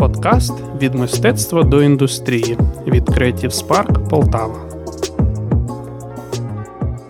Подкаст «Від мистецтва до індустрії» від Creative Spark Полтава.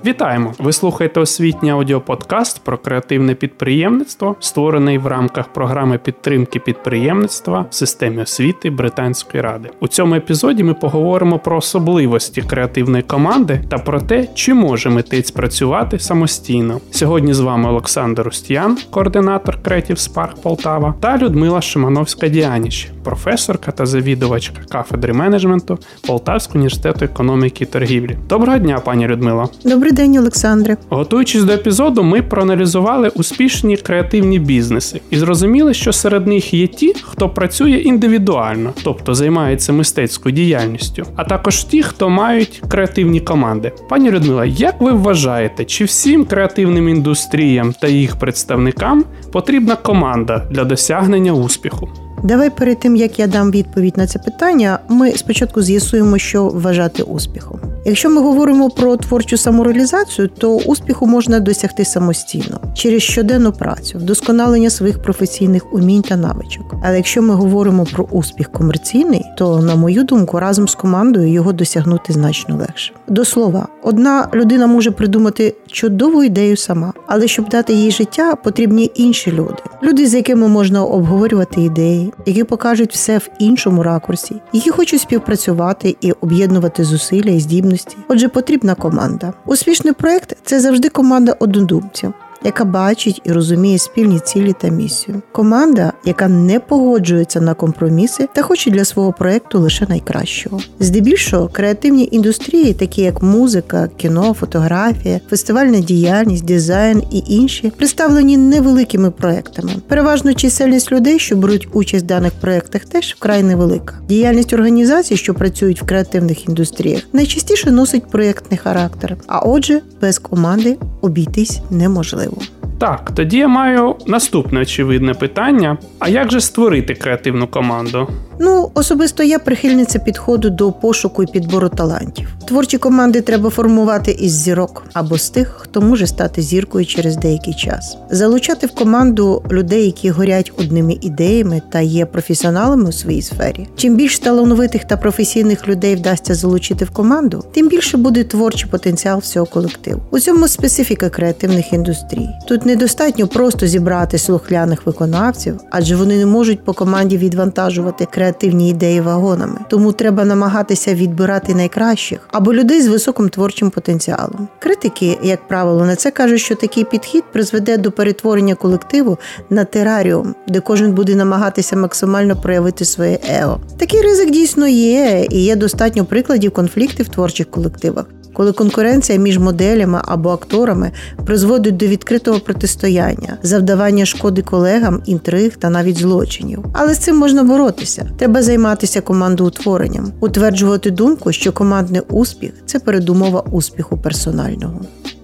Вітаємо! Ви слухаєте освітній аудіоподкаст про креативне підприємництво, створений в рамках програми підтримки підприємництва в системі освіти Британської Ради. У цьому епізоді ми поговоримо про особливості креативної команди та про те, чи може митець працювати самостійно. Сьогодні з вами Олександр Устьян, координатор Creative Spark Полтава, та Людмила Шимановська-Діаніч, професорка та завідувачка кафедри менеджменту Полтавського університету економіки і торгівлі. Доброго дня, пані Людмила! Добрий день, Олександре. Готуючись до епізоду, ми проаналізували успішні креативні бізнеси і зрозуміли, що серед них є ті, хто працює індивідуально, тобто займається мистецькою діяльністю, а також ті, хто мають креативні команди. Пані Людмила, як ви вважаєте, чи всім креативним індустріям та їх представникам потрібна команда для досягнення успіху? Давай перед тим, як я дам відповідь на це питання, ми спочатку з'ясуємо, що вважати успіхом. Якщо ми говоримо про творчу самореалізацію, то успіху можна досягти самостійно, через щоденну працю, вдосконалення своїх професійних умінь та навичок. Але якщо ми говоримо про успіх комерційний, то, на мою думку, разом з командою його досягнути значно легше. До слова, одна людина може придумати чудову ідею сама, але щоб дати їй життя, потрібні інші люди. Люди, з якими можна обговорювати ідеї, які покажуть все в іншому ракурсі, які хочуть співпрацювати і об'єднувати зусилля і здібності. Отже, потрібна команда. Успішний проект – це завжди команда однодумців, яка бачить і розуміє спільні цілі та місію. Команда, яка не погоджується на компроміси та хоче для свого проекту лише найкращого. Здебільшого, креативні індустрії, такі як музика, кіно, фотографія, фестивальна діяльність, дизайн і інші, представлені невеликими проектами. Переважно чисельність людей, що беруть участь в даних проектах, теж вкрай невелика. Діяльність організацій, що працюють в креативних індустріях, найчастіше носить проєктний характер, а отже, без команди обійтись неможливо. Так, тоді я маю наступне очевидне питання. А як же створити креативну команду? Особисто я прихильниця підходу до пошуку і підбору талантів. Творчі команди треба формувати із зірок або з тих, хто може стати зіркою через деякий час. Залучати в команду людей, які горять одними ідеями та є професіоналами у своїй сфері. Чим більш талановитих та професійних людей вдасться залучити в команду, тим більше буде творчий потенціал всього колективу. У цьому специфіка креативних індустрій. Тут недостатньо просто зібрати слухняних виконавців, адже вони не можуть по команді відвантажувати креативні ідеї вагонами. Тому треба намагатися відбирати найкращих або людей з високим творчим потенціалом. Критики, як правило, на це кажуть, що такий підхід призведе до перетворення колективу на тераріум, де кожен буде намагатися максимально проявити своє его. Такий ризик дійсно є, і є достатньо прикладів конфліктів в творчих колективах, коли конкуренція між моделями або акторами призводить до відкритого протистояння, завдавання шкоди колегам, інтриг та навіть злочинів. Але з цим можна боротися. Треба займатися командоутворенням, утверджувати думку, що командний успіх – це передумова успіху персонального.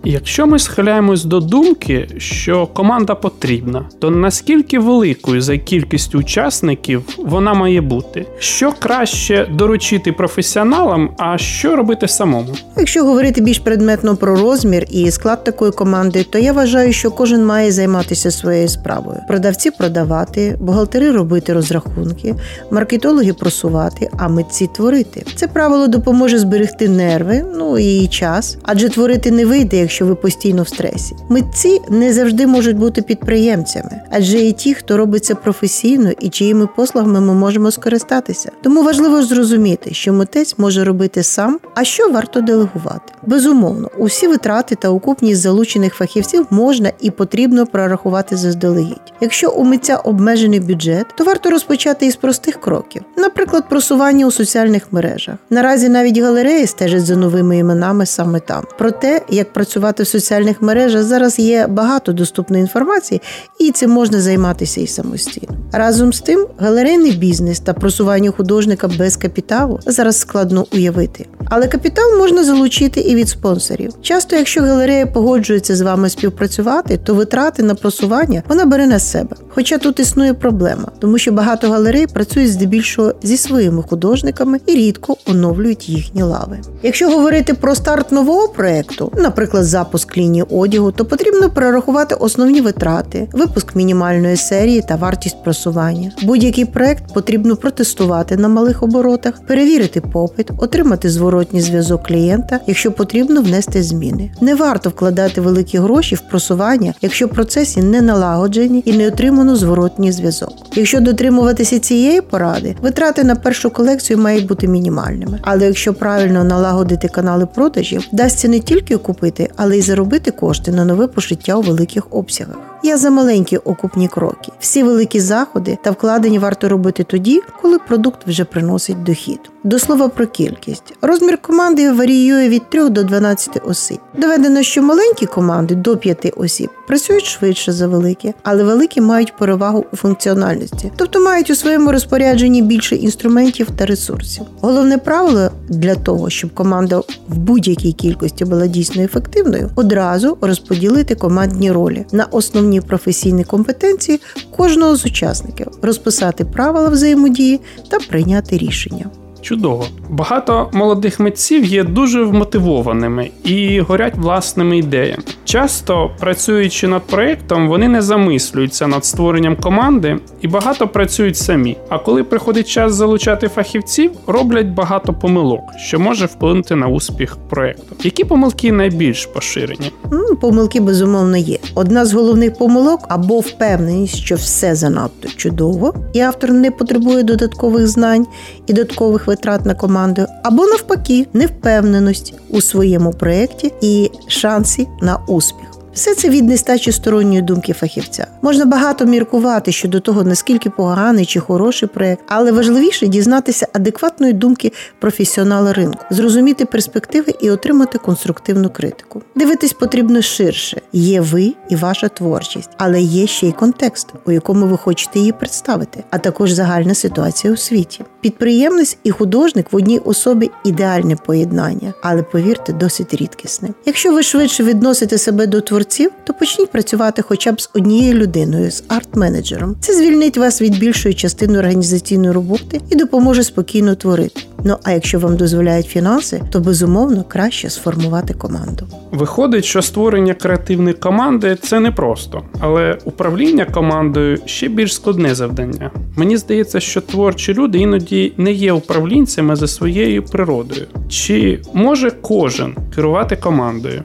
Якщо ми схиляємось до думки, що команда потрібна, то наскільки великою за кількістю учасників вона має бути? Що краще доручити професіоналам, а що робити самому? Якщо говорити більш предметно про розмір і склад такої команди, то я вважаю, що кожен має займатися своєю справою. Продавці продавати, бухгалтери робити розрахунки, маркетологи просувати, а митці творити. Це правило допоможе зберегти нерви, і час, адже творити не вийде, якщо ви постійно в стресі. Митці не завжди можуть бути підприємцями, адже є ті, хто робить це професійно і чиїми послугами ми можемо скористатися. Тому важливо зрозуміти, що митець може робити сам, а що варто делегувати. Безумовно, усі витрати та окупність залучених фахівців можна і потрібно прорахувати заздалегідь. Якщо у митця обмежений бюджет, то варто розпочати із простих кроків. Наприклад, просування у соціальних мережах. Наразі навіть галереї стежать за новими іменами саме там. Про те, як працювати в соціальних мережах, зараз є багато доступної інформації, і цим можна займатися і самостійно. Разом з тим, галерейний бізнес та просування художника без капіталу зараз складно уявити. Але капітал можна залучити і від спонсорів. Часто, якщо галерея погоджується з вами співпрацювати, то витрати на просування вона бере на себе. Хоча тут існує проблема, тому що багато галерей працюють здебільшого зі своїми художниками і рідко оновлюють їхні лави. Якщо говорити про старт нового проєкту, наприклад, запуск лінії одягу, то потрібно перерахувати основні витрати, випуск мінімальної серії та вартість просування. Будь-який проект потрібно протестувати на малих оборотах, перевірити попит, отримати зворотній зв'язок клієнта, якщо потрібно внести зміни. Не варто вкладати великі гроші в просування, якщо процеси не налагоджені і не отримано зворотній зв'язок. Якщо дотримуватися цієї поради, витрати на першу колекцію мають бути мінімальними. Але якщо правильно налагодити канали продажів, вдасться не тільки купити, але й заробити кошти на нове пошиття у великих обсягах. Я за маленькі окупні кроки. Всі великі заходи та вкладення варто робити тоді, коли продукт вже приносить дохід. До слова про кількість. Розмір команди варіює від 3 до 12 осіб. Доведено, що маленькі команди до 5 осіб працюють швидше за великі, але великі мають перевагу у функціональності, тобто мають у своєму розпорядженні більше інструментів та ресурсів. Головне правило для того, щоб команда в будь-якій кількості була дійсно ефективною, одразу розподілити командні ролі на основні професійні компетенції кожного з учасників, розписати правила взаємодії та прийняти рішення. Чудово. Багато молодих митців є дуже вмотивованими і горять власними ідеями. Часто, працюючи над проєктом, вони не замислюються над створенням команди і багато працюють самі. А коли приходить час залучати фахівців, роблять багато помилок, що може вплинути на успіх проєкту. Які помилки найбільш поширені? Помилки, безумовно, є. Одна з головних помилок – або впевненість, що все занадто чудово, і автор не потребує додаткових знань і додаткових витрат на команду, або, навпаки, невпевненість у своєму проєкті і шанси на успіх. Все це від нестачі сторонньої думки фахівця. Можна багато міркувати щодо того, наскільки поганий чи хороший проєкт, але важливіше дізнатися адекватної думки професіонала ринку, зрозуміти перспективи і отримати конструктивну критику. Дивитись потрібно ширше. Є ви і ваша творчість, але є ще й контекст, у якому ви хочете її представити, а також загальна ситуація у світі. Підприємець і художник в одній особі – ідеальне поєднання, але, повірте, досить рідкісне. Якщо ви швидше відносите себе до творців, то почніть працювати хоча б з однією людиною, з арт-менеджером. Це звільнить вас від більшої частини організаційної роботи і допоможе спокійно творити. А якщо вам дозволяють фінанси, то, безумовно, краще сформувати команду. Виходить, що створення креативної команди – це непросто, але управління командою – ще більш складне завдання. Мені здається, що творчі люди іноді не є управлінцями за своєю природою. Чи може кожен керувати командою?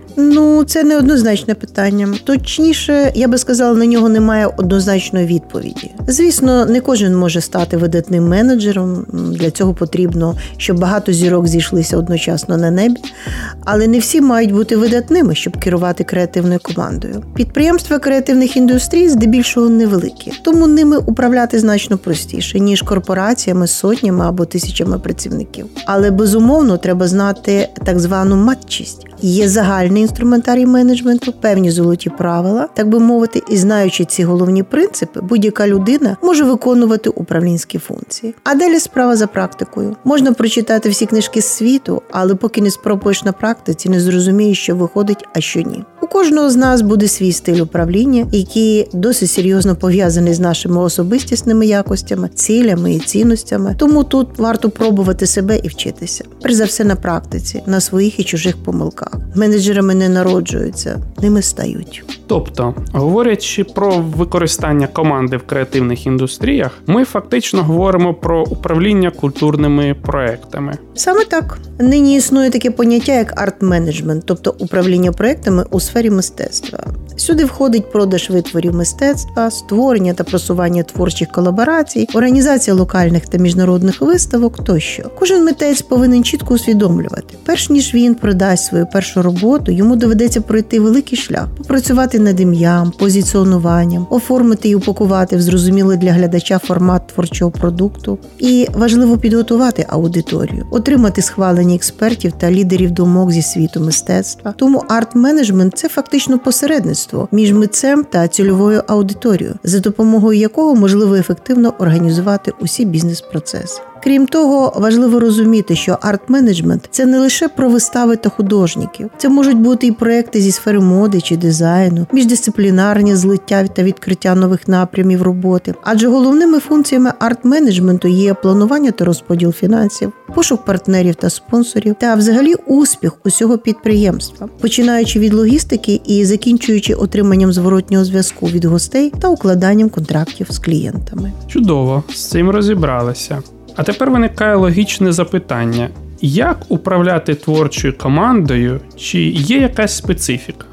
Це неоднозначне питання. Точніше, я би сказала, на нього немає однозначної відповіді. Звісно, не кожен може стати видатним менеджером, для цього потрібно, щоб багато зірок зійшлися одночасно на небі, але не всі мають бути видатними, щоб керувати креативною командою. Підприємства креативних індустрій здебільшого невеликі, тому ними управляти значно простіше, ніж корпораціями з сотнями або тисячами працівників. Але, безумовно, треба знати так звану матчість. Є загальний інструментарій менеджменту, певні золоті правила, так би мовити, і знаючи ці головні принципи, будь-яка людина може виконувати управлінські функції. А далі справа за практикою. Можна прочитати всі книжки з світу, але поки не спробуєш на практиці, не зрозумієш, що виходить, а що ні. У кожного з нас буде свій стиль управління, який досить серйозно пов'язаний з нашими особистісними якостями, цілями і цінностями, тому тут варто пробувати себе і вчитися. Перш за все на практиці, на своїх і чужих помилках. Менеджерами не народжуються, ними стають. Тобто, говорячи про використання команди в креативних індустріях, ми фактично говоримо про управління культурними проектами. Саме так. Нині існує таке поняття, як арт-менеджмент, тобто управління проектами у сфері мистецтва. Сюди входить продаж витворів мистецтва, створення та просування творчих колаборацій, організація локальних та міжнародних виставок тощо. Кожен митець повинен чітко усвідомлювати, перш ніж він продасть свою першу роботу, йому доведеться пройти великий шлях, попрацювати над ім'ям, позиціонуванням, оформити і упакувати в зрозумілий для глядача формат творчого продукту. І важливо підготувати аудиторію, отримати схвалення експертів та лідерів думок зі світу мистецтва. Тому арт-менеджмент – це фактично посередництво між митцем та цільовою аудиторією, за допомогою якого можливо ефективно організувати усі бізнес-процеси. Крім того, важливо розуміти, що арт-менеджмент – це не лише про вистави та художників. Це можуть бути і проекти зі сфери моди чи дизайну, міждисциплінарні злиття та відкриття нових напрямів роботи. Адже головними функціями арт-менеджменту є планування та розподіл фінансів, пошук партнерів та спонсорів та взагалі успіх усього підприємства, починаючи від логістики і закінчуючи отриманням зворотнього зв'язку від гостей та укладанням контрактів з клієнтами. Чудово, з цим розібралися. А тепер виникає логічне запитання. Як управляти творчою командою? Чи є якась специфіка?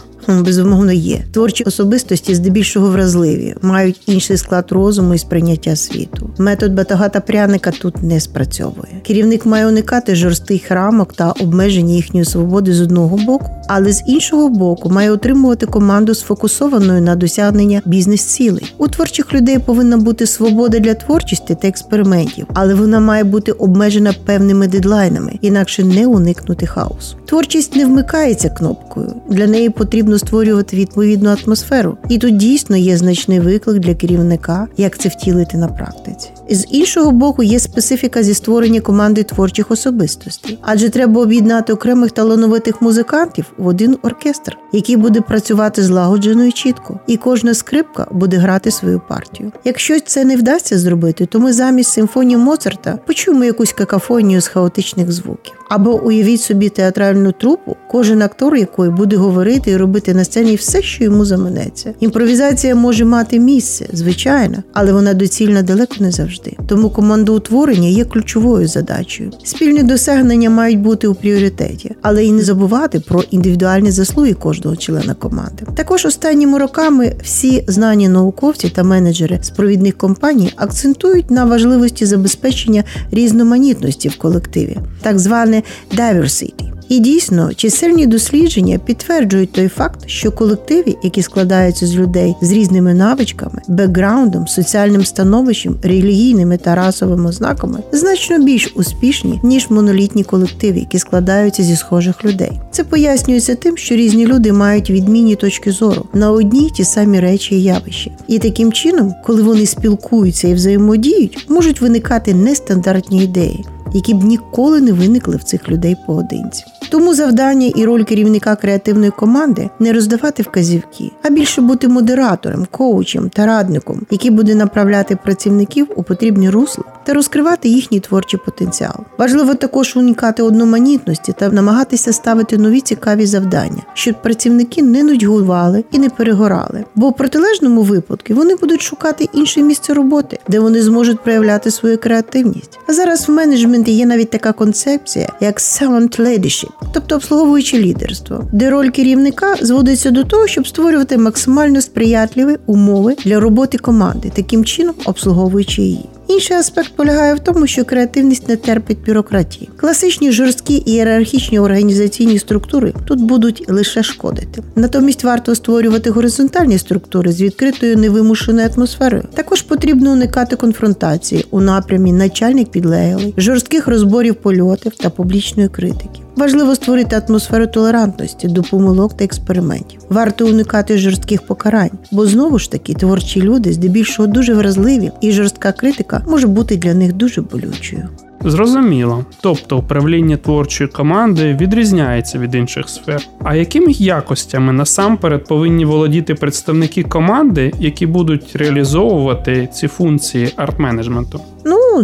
Безумовно, є. Творчі особистості здебільшого вразливі, мають інший склад розуму і сприйняття світу. Метод батога та пряника тут не спрацьовує. Керівник має уникати жорстких рамок та обмеження їхньої свободи з одного боку, але з іншого боку має утримувати команду сфокусованою на досягнення бізнес-цілей. У творчих людей повинна бути свобода для творчості та експериментів, але вона має бути обмежена певними дедлайнами, інакше не уникнути хаосу. Творчість не вмикається кнопкою, для неї потрібно створювати відповідну атмосферу. І тут дійсно є значний виклик для керівника, як це втілити на практиці. З іншого боку, є специфіка зі створення команди творчих особистостей. Адже треба об'єднати окремих талановитих музикантів в один оркестр, який буде працювати злагоджено і чітко. І кожна скрипка буде грати свою партію. Якщо це не вдасться зробити, то ми замість симфонії Моцарта почуємо якусь какафонію з хаотичних звуків. Або уявіть собі театральну трупу, кожен актор якої буде говорити і робити на сцені все, що йому заманеться. Імпровізація може мати місце, звичайно, але вона доцільна далеко не завжди. Тому командоутворення є ключовою задачею. Спільні досягнення мають бути у пріоритеті, але і не забувати про індивідуальні заслуги кожного члена команди. Також останніми роками всі знані науковці та менеджери з провідних компаній акцентують на важливості забезпечення різноманітності в колективі, так зване diversity. І дійсно, чисельні дослідження підтверджують той факт, що колективи, які складаються з людей з різними навичками, бекграундом, соціальним становищем, релігійними та расовими ознаками, значно більш успішні, ніж монолітні колективи, які складаються зі схожих людей. Це пояснюється тим, що різні люди мають відмінні точки зору на одні й ті самі речі і явища. І таким чином, коли вони спілкуються і взаємодіють, можуть виникати нестандартні ідеї, які б ніколи не виникли в цих людей поодинці. Тому завдання і роль керівника креативної команди – не роздавати вказівки, а більше бути модератором, коучем та радником, який буде направляти працівників у потрібні русла та розкривати їхній творчий потенціал. Важливо також уникати одноманітності та намагатися ставити нові цікаві завдання, щоб працівники не нудьгували і не перегорали. Бо в протилежному випадку вони будуть шукати інше місце роботи, де вони зможуть проявляти свою креативність. А зараз в менеджменті є навіть така концепція, як «servant leadership», тобто обслуговуюче лідерство, де роль керівника зводиться до того, щоб створювати максимально сприятливі умови для роботи команди, таким чином обслуговуючи її. Інший аспект полягає в тому, що креативність не терпить бюрократії. Класичні жорсткі ієрархічні організаційні структури тут будуть лише шкодити. Натомість варто створювати горизонтальні структури з відкритою невимушеною атмосферою. Також потрібно уникати конфронтації у напрямі начальник підлеглий, жорстких розборів польотів та публічної критики. Важливо створити атмосферу толерантності до помилок та експериментів. Варто уникати жорстких покарань, бо знову ж таки творчі люди здебільшого дуже вразливі, і жорстка критика може бути для них дуже болючою. Зрозуміло. Тобто управління творчої команди відрізняється від інших сфер. А якими якостями насамперед повинні володіти представники команди, які будуть реалізовувати ці функції арт-менеджменту?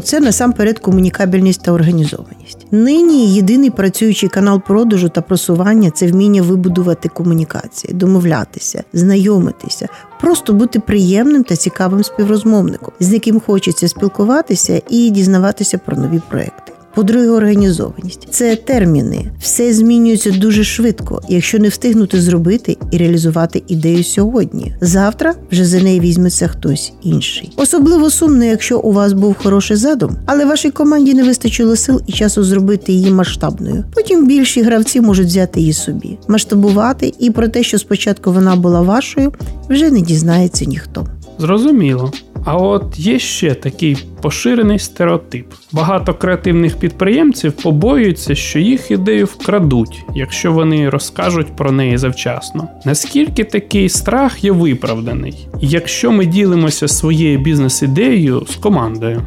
Це насамперед комунікабельність та організованість. Нині єдиний працюючий канал продажу та просування – це вміння вибудувати комунікації, домовлятися, знайомитися, просто бути приємним та цікавим співрозмовником, з яким хочеться спілкуватися і дізнаватися про нові проекти. По-друге, організованість. Це терміни. Все змінюється дуже швидко, якщо не встигнути зробити і реалізувати ідею сьогодні. Завтра вже за неї візьметься хтось інший. Особливо сумно, якщо у вас був хороший задум, але вашій команді не вистачило сил і часу зробити її масштабною. Потім більші гравці можуть взяти її собі, масштабувати, і про те, що спочатку вона була вашою, вже не дізнається ніхто. Зрозуміло. А от є ще такий поширений стереотип. Багато креативних підприємців побоюються, що їх ідею вкрадуть, якщо вони розкажуть про неї завчасно. Наскільки такий страх є виправданий, якщо ми ділимося своєю бізнес-ідеєю з командою?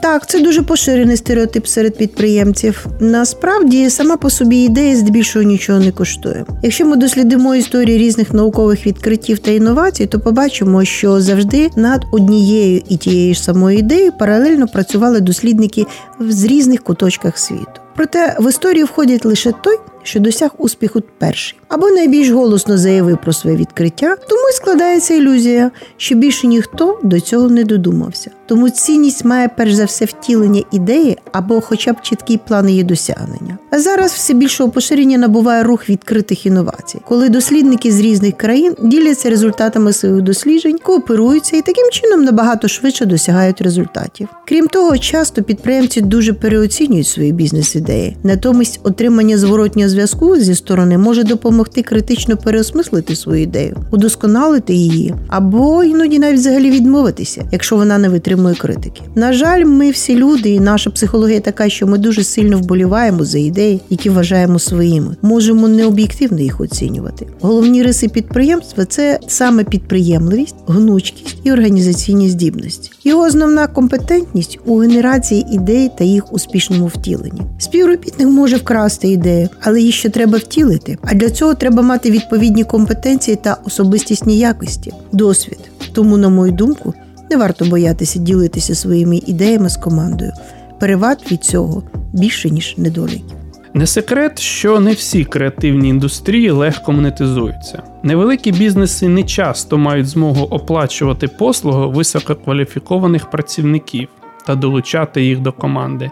Так, це дуже поширений стереотип серед підприємців. Насправді, сама по собі ідея здебільшого нічого не коштує. Якщо ми дослідимо історії різних наукових відкриттів та інновацій, то побачимо, що завжди над однією і тією ж самою ідеєю паралельно працювали дослідники з різних куточках світу. Проте в історію входить лише той, що досяг успіху перший, або найбільш голосно заявив про своє відкриття, тому і складається ілюзія, що більше ніхто до цього не додумався. Тому цінність має перш за все втілення ідеї або хоча б чіткий план її досягнення. А зараз все більшого поширення набуває рух відкритих інновацій, коли дослідники з різних країн діляться результатами своїх досліджень, кооперуються і таким чином набагато швидше досягають результатів. Крім того, часто підприємці дуже переоцінюють свої бізнес-ідеї, натомість отримання зворотнього зв'язку зі сторони може допомогти критично переосмислити свою ідею, удосконалити її, або іноді навіть взагалі відмовитися, якщо вона не витримує критики. На жаль, ми всі люди, і наша психологія така, що ми дуже сильно вболіваємо за ідеї, які вважаємо своїми. Можемо необ'єктивно їх оцінювати. Головні риси підприємства – це саме підприємливість, гнучкість і організаційні здібності. Його основна компетентність у генерації ідей та їх успішному втіленні. Співробітник може вкрасти ідею, але її ще треба втілити. А для цього треба мати відповідні компетенції та особистісні якості, досвід. Тому, на мою думку, не варто боятися ділитися своїми ідеями з командою. Переваг від цього більше, ніж недоліків. Не секрет, що не всі креативні індустрії легко монетизуються. Невеликі бізнеси не часто мають змогу оплачувати послуги висококваліфікованих працівників та долучати їх до команди.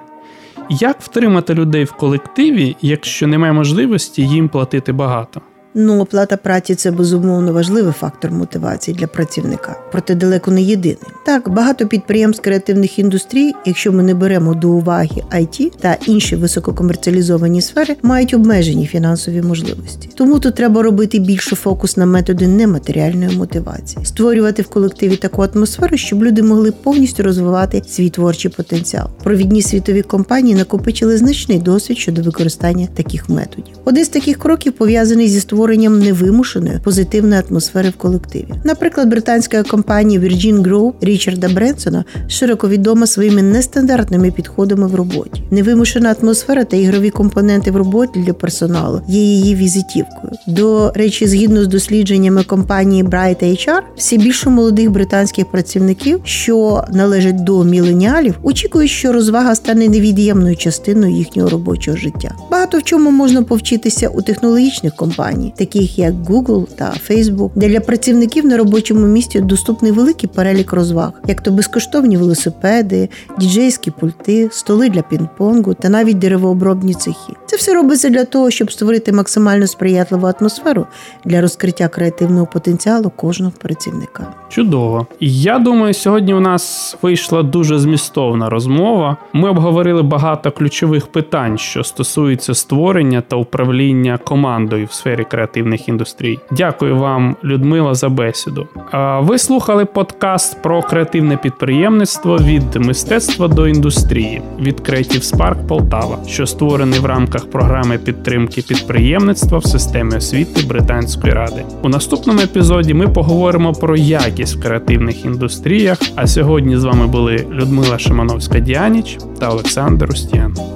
Як втримати людей в колективі, якщо немає можливості їм платити багато? Оплата праці – це, безумовно, важливий фактор мотивації для працівника, проте далеко не єдиний. Так, багато підприємств креативних індустрій, якщо ми не беремо до уваги IT та інші висококомерціалізовані сфери, мають обмежені фінансові можливості. Тому тут треба робити більше фокус на методи нематеріальної мотивації, створювати в колективі таку атмосферу, щоб люди могли повністю розвивати свій творчий потенціал. Провідні світові компанії накопичили значний досвід щодо використання таких методів. Один з таких кроків пов'язаний зі створенням невимушеної позитивної атмосфери в колективі. Наприклад, британська компанія Virgin Group Річарда Бренсона широко відома своїми нестандартними підходами в роботі. Невимушена атмосфера та ігрові компоненти в роботі для персоналу є її візитівкою. До речі, згідно з дослідженнями компанії Bright HR, все більше молодих британських працівників, що належать до міленіалів, очікують, що розвага стане невід'ємною частиною їхнього робочого життя. Багато в чому можна повчитися у технологічних компаній, таких як Google та Facebook, де для працівників на робочому місці доступний великий перелік розваг, як то безкоштовні велосипеди, діджейські пульти, столи для пінг-понгу та навіть деревообробні цехи. Це все робиться для того, щоб створити максимально сприятливу атмосферу для розкриття креативного потенціалу кожного працівника. Чудово. Я думаю, сьогодні у нас вийшла дуже змістовна розмова. Ми обговорили багато ключових питань, що стосуються створення та управління командою в сфері креативних індустрій. Дякую вам, Людмила, за бесіду. Ви слухали подкаст про креативне підприємництво від мистецтва до індустрії від Creative Spark Полтава, що створений в рамках програми підтримки підприємництва в системі освіти Британської Ради. У наступному епізоді ми поговоримо про якість в креативних індустріях, а сьогодні з вами були Людмила Шимановська-Діаніч та Олександр Устьян.